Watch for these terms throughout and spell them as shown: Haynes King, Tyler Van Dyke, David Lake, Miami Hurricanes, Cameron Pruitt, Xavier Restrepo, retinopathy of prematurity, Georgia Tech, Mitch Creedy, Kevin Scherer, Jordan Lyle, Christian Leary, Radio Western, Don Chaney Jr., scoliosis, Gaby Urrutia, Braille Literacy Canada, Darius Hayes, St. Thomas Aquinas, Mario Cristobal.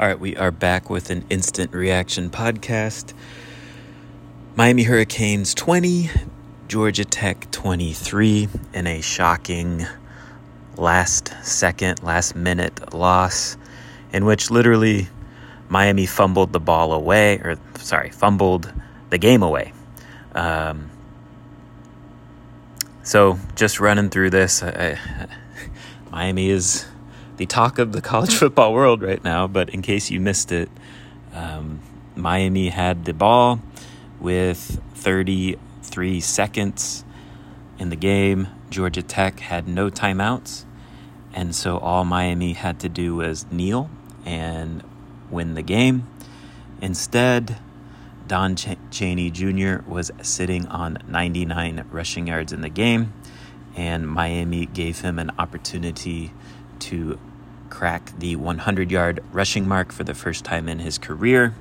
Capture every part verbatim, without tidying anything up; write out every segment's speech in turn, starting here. All right, we are back with an instant reaction podcast. Miami Hurricanes twenty, Georgia Tech twenty-three in a shocking last second, last minute loss in which literally Miami fumbled the ball away, or sorry, fumbled the game away. Um, so just running through this, I, I, Miami is the talk of the college football world right now, but in case you missed it, um, Miami had the ball with thirty-three seconds in the game. Georgia Tech had no timeouts, and so all Miami had to do was kneel and win the game. Instead, Don Chaney Junior was sitting on ninety-nine rushing yards in the game, and Miami gave him an opportunity to crack the hundred-yard rushing mark for the first time in his career.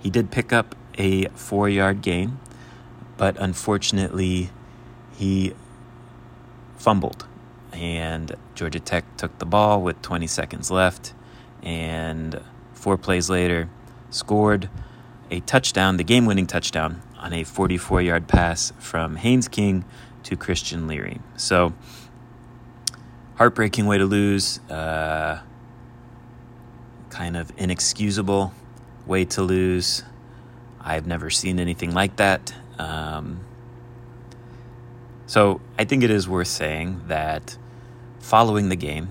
He did pick up a four-yard gain, but unfortunately, he fumbled, and Georgia Tech took the ball with twenty seconds left, and four plays later, scored a touchdown, the game-winning touchdown, on a forty-four-yard pass from Haynes King to Christian Leary. So, heartbreaking way to lose, uh, kind of inexcusable way to lose. I've never seen anything like that. Um, so I think it is worth saying that following the game,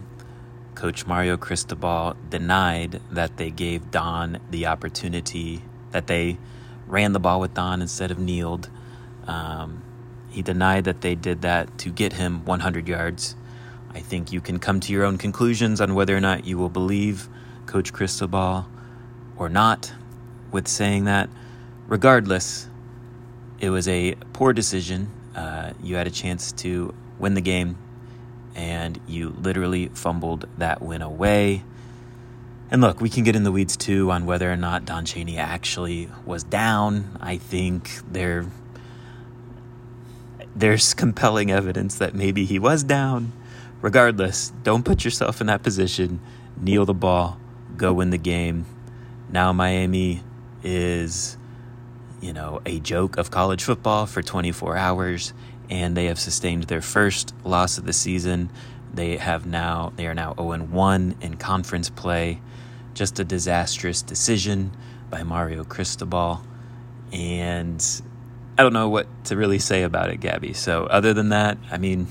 Coach Mario Cristobal denied that they gave Don the opportunity, that they ran the ball with Don instead of kneeled. Um, he denied that they did that to get him one hundred yards. I think you can come to your own conclusions on whether or not you will believe Coach Cristobal or not with saying that. Regardless, it was a poor decision. Uh, you had a chance to win the game, and you literally fumbled that win away. And look, we can get in the weeds, too, on whether or not Don Chaney actually was down. I think there, there's compelling evidence that maybe he was down. Regardless, don't put yourself in that position. Kneel the ball. Go win the game. Now Miami is, you know, a joke of college football for twenty-four hours, and they have sustained their first loss of the season. They have now they are now oh and one in conference play. Just a disastrous decision by Mario Cristobal, and I don't know what to really say about it, Gabby. So other than that, I mean,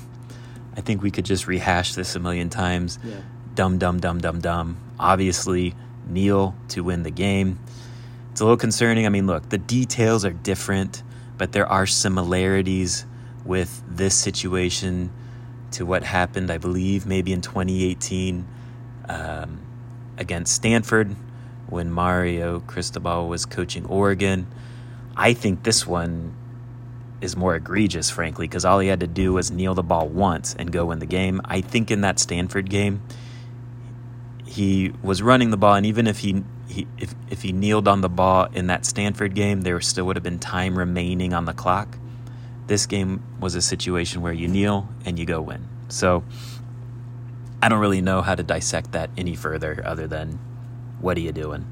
I think we could just rehash this a million times. Yeah. Dumb, dumb, dumb, dumb, dumb. Obviously, kneel to win the game. It's a little concerning. I mean, look, the details are different, but there are similarities with this situation to what happened, I believe, maybe in twenty eighteen um, against Stanford when Mario Cristobal was coaching Oregon. I think this one is more egregious, frankly, because all he had to do was kneel the ball once and go win the game. I think in that Stanford game, he was running the ball, and even if he, he if if he kneeled on the ball in that Stanford game, there still would have been time remaining on the clock. This game was a situation where you kneel and you go win. So I don't really know how to dissect that any further other than what are you doing?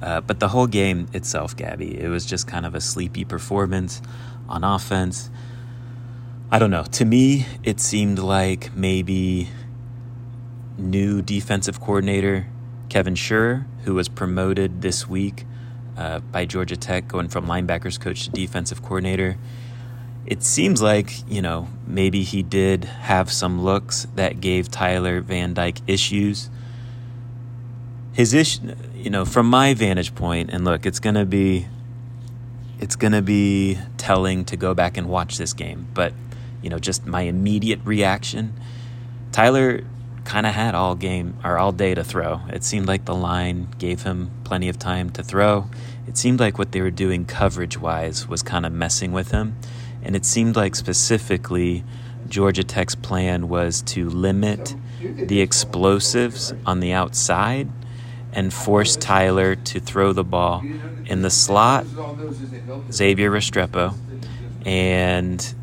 Uh, but the whole game itself, Gabby, it was just kind of a sleepy performance on offense. I don't know. To me, it seemed like maybe new defensive coordinator Kevin Scherer, who was promoted this week uh, by Georgia Tech, going from linebackers coach to defensive coordinator. It seems like, you know, maybe he did have some looks that gave Tyler Van Dyke issues. His issue, you know, from my vantage point, and look, it's going to be It's going to be telling to go back and watch this game. But, you know, just my immediate reaction, Tyler kind of had all game or all day to throw. It seemed like the line gave him plenty of time to throw. It seemed like what they were doing coverage-wise was kind of messing with him. And it seemed like specifically Georgia Tech's plan was to limit the explosives on the outside and force Tyler to throw the ball in the slot, Xavier Restrepo, and,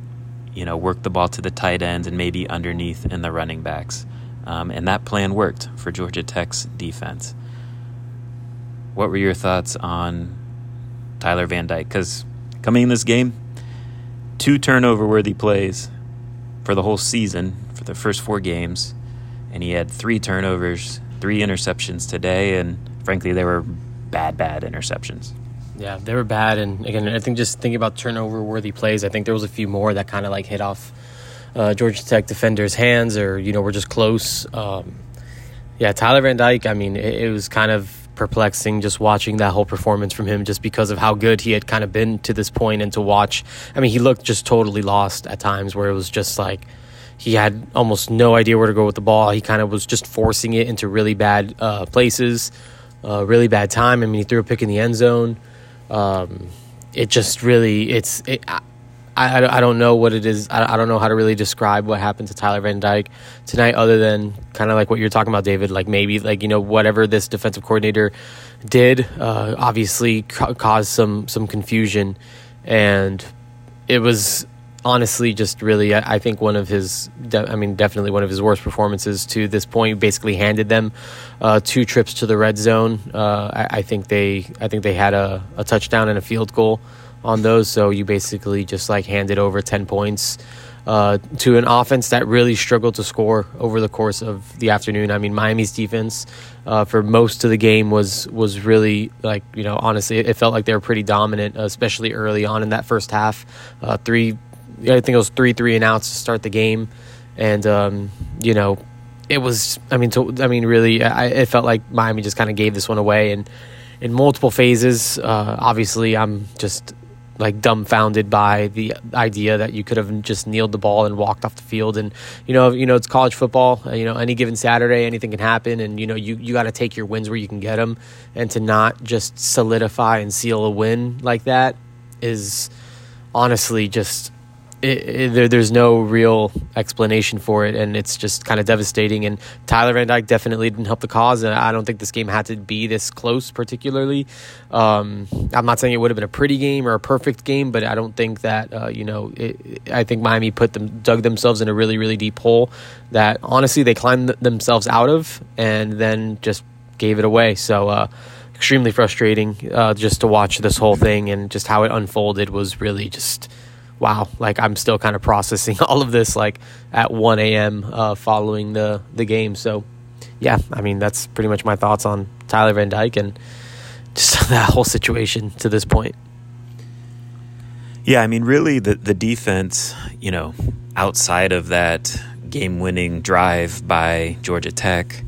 you know, work the ball to the tight ends and maybe underneath in the running backs. Um, and that plan worked for Georgia Tech's defense. what were your thoughts on Tyler Van Dyke? Because coming in this game, two turnover-worthy plays for the whole season, for the first four games, and he had three turnovers, three interceptions today, and frankly, they were bad, bad interceptions. Yeah, they were bad, and again, I think just thinking about turnover-worthy plays, I think there was a few more that kind of like hit off uh, Georgia Tech defenders' hands, or, you know, were just close. Um, yeah, Tyler Van Dyke, I mean, it, it was kind of perplexing just watching that whole performance from him, just because of how good he had kind of been to this point. And to watch, I mean, he looked just totally lost at times, where it was just like he had almost no idea where to go with the ball. He kind of was just forcing it into really bad uh, places, uh, really bad time. I mean, he threw a pick in the end zone. Um, it just really, it's, it, I, I, I don't know what it is. I, I don't know how to really describe what happened to Tyler Van Dyke tonight, other than kind of like what you're talking about, David. Like maybe, like, you know, whatever this defensive coordinator did uh, obviously ca- caused some some confusion. And it was honestly just really, I, I think, one of his, de- I mean, definitely one of his worst performances to this point. Basically handed them uh, two trips to the red zone. Uh, I, I think they, I think they had a, a touchdown and a field goal on those, so you basically just like handed over ten points uh, to an offense that really struggled to score over the course of the afternoon. I mean, Miami's defense uh, for most of the game was was really like, you know, honestly, it felt like they were pretty dominant, especially early on in that first half. Uh, three, I think it was three three and outs to start the game, and um, you know, it was. I mean, to, I mean, really, I, it felt like Miami just kind of gave this one away, and in multiple phases. Uh, obviously, I'm just. like dumbfounded by the idea that you could have just kneeled the ball and walked off the field. And, you know, you know, it's college football, you know, any given Saturday, anything can happen. And, you know, you, you got to take your wins where you can get them, and to not just solidify and seal a win like that is honestly just, it, it, there, there's no real explanation for it. And it's just kind of devastating. And Tyler Van Dyke definitely didn't help the cause. And I don't think this game had to be this close particularly. Um, I'm not saying it would have been a pretty game or a perfect game, but I don't think that, uh, you know, it, I think Miami put them, dug themselves in a really, really deep hole that honestly they climbed th- themselves out of and then just gave it away. So, uh, extremely frustrating, uh, just to watch this whole thing, and just how it unfolded was really just, wow, like I'm still kind of processing all of this, like at one a.m. Uh, following the, the game. So, yeah, I mean, that's pretty much my thoughts on Tyler Van Dyke and just that whole situation to this point. Yeah, I mean, really the, the defense, you know, outside of that game-winning drive by Georgia Tech,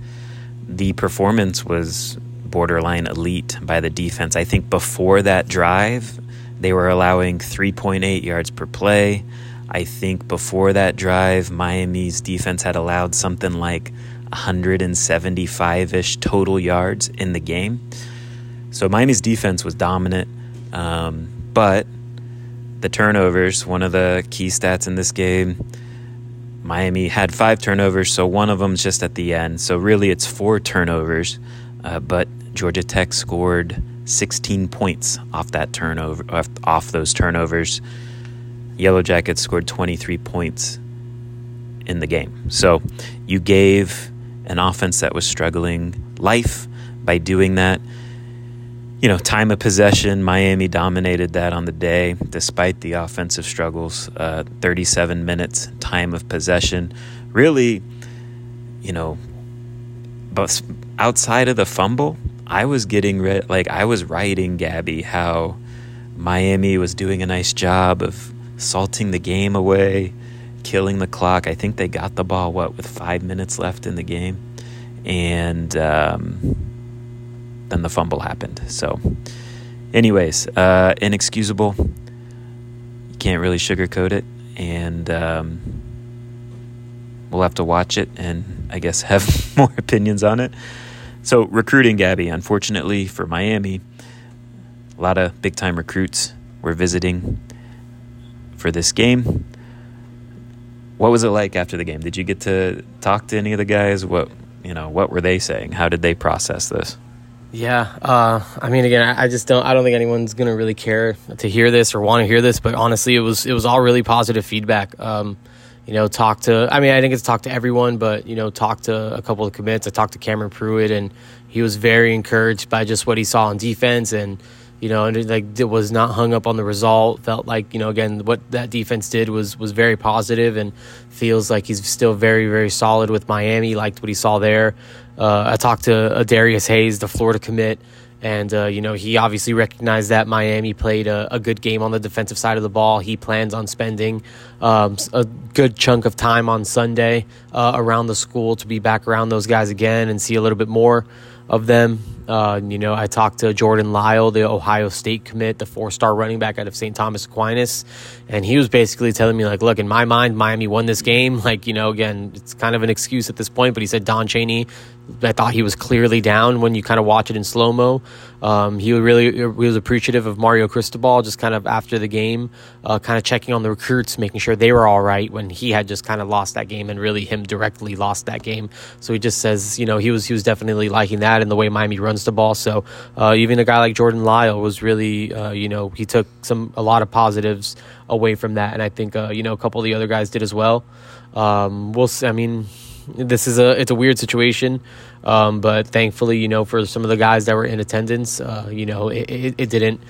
the performance was borderline elite by the defense. I think before that drive, they were allowing three point eight yards per play. I think before that drive, Miami's defense had allowed something like one seventy-five-ish total yards in the game. So Miami's defense was dominant, um, but the turnovers, one of the key stats in this game, Miami had five turnovers, so one of them's just at the end. So really it's four turnovers, uh, but Georgia Tech scored sixteen points off that turnover, off, off those turnovers. Yellow Jackets scored twenty-three points in the game. So you gave an offense that was struggling life by doing that. You know, time of possession, Miami dominated that on the day, despite the offensive struggles. Uh, thirty-seven minutes time of possession. Really, you know, but outside of the fumble, I was getting re- like I was writing Gabby how Miami was doing a nice job of salting the game away, killing the clock. I think they got the ball what with five minutes left in the game, and um, then the fumble happened. So, anyways, uh, inexcusable. You can't really sugarcoat it, and um, we'll have to watch it and I guess have more opinions on it. So recruiting, Gabby, unfortunately for Miami, a lot of big-time recruits were visiting for this game. What was it like after the game? Did you get to talk to any of the guys? What, you know, what were they saying? How did they process this? Yeah, uh, I mean, again, I, I just don't. I don't think anyone's gonna really care to hear this or want to hear this. But honestly, it was it was all really positive feedback. Um, you know, talk to, I mean, I didn't get to talk to everyone, but, you know, talk to a couple of commits. I talked to Cameron Pruitt, and he was very encouraged by just what he saw on defense, and, you know, and it, like, it was not hung up on the result. Felt like, you know, again, what that defense did was, was very positive, and feels like he's still very, very solid with Miami. Liked what he saw there. Uh, I talked to uh, Darius Hayes, the Florida commit, and, uh, you know, he obviously recognized that Miami played a, a good game on the defensive side of the ball. He plans on spending um, a good chunk of time on Sunday uh, around the school to be back around those guys again and see a little bit more of them. Uh, you know, I talked to Jordan Lyle, the Ohio State commit, the four-star running back out of Saint Thomas Aquinas, and he was basically telling me, like, look, in my mind, Miami won this game. Like, you know, again, it's kind of an excuse at this point, but he said Don Chaney, I thought he was clearly down when you kind of watch it in slow-mo. Um, he really he was appreciative of Mario Cristobal, just kind of after the game, uh, kind of checking on the recruits, making sure they were all right when he had just kind of lost that game, and really him directly lost that game. So he just says, you know, he was he was definitely liking that and the way Miami runs the ball. So uh, even a guy like Jordan Lyle was really, uh, you know, he took some a lot of positives away from that, and I think uh, you know, a couple of the other guys did as well. Um, we'll see. I mean, this is a it's a weird situation, um, but thankfully, you know, for some of the guys that were in attendance, uh, you know, it, it, it didn't,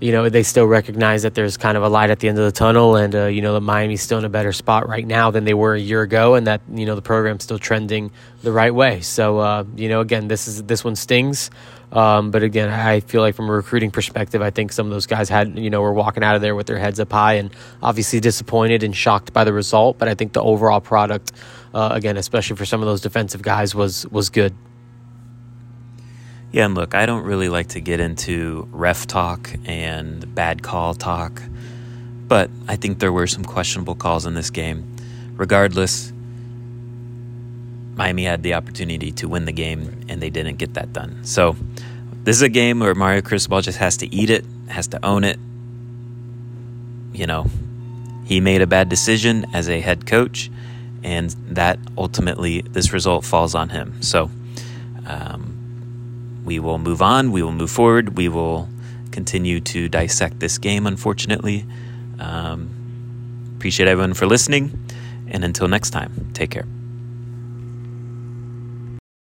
you know, they still recognize that there's kind of a light at the end of the tunnel, and uh, you know, that Miami's still in a better spot right now than they were a year ago, and that, you know, the program's still trending the right way. So uh, you know, again, this is this one stings, um, but again, I feel like from a recruiting perspective, I think some of those guys had, you know, were walking out of there with their heads up high and obviously disappointed and shocked by the result, but I think the overall product, Uh, again, especially for some of those defensive guys, was was good. Yeah, and look, I don't really like to get into ref talk and bad call talk, but I think there were some questionable calls in this game. Regardless, Miami had the opportunity to win the game, and they didn't get that done. So this is a game where Mario Cristobal just has to eat it, has to own it. You know, he made a bad decision as a head coach, and that ultimately, this result falls on him. So um, we will move on. We will move forward. We will continue to dissect this game, unfortunately. Um, appreciate everyone for listening. And until next time, take care.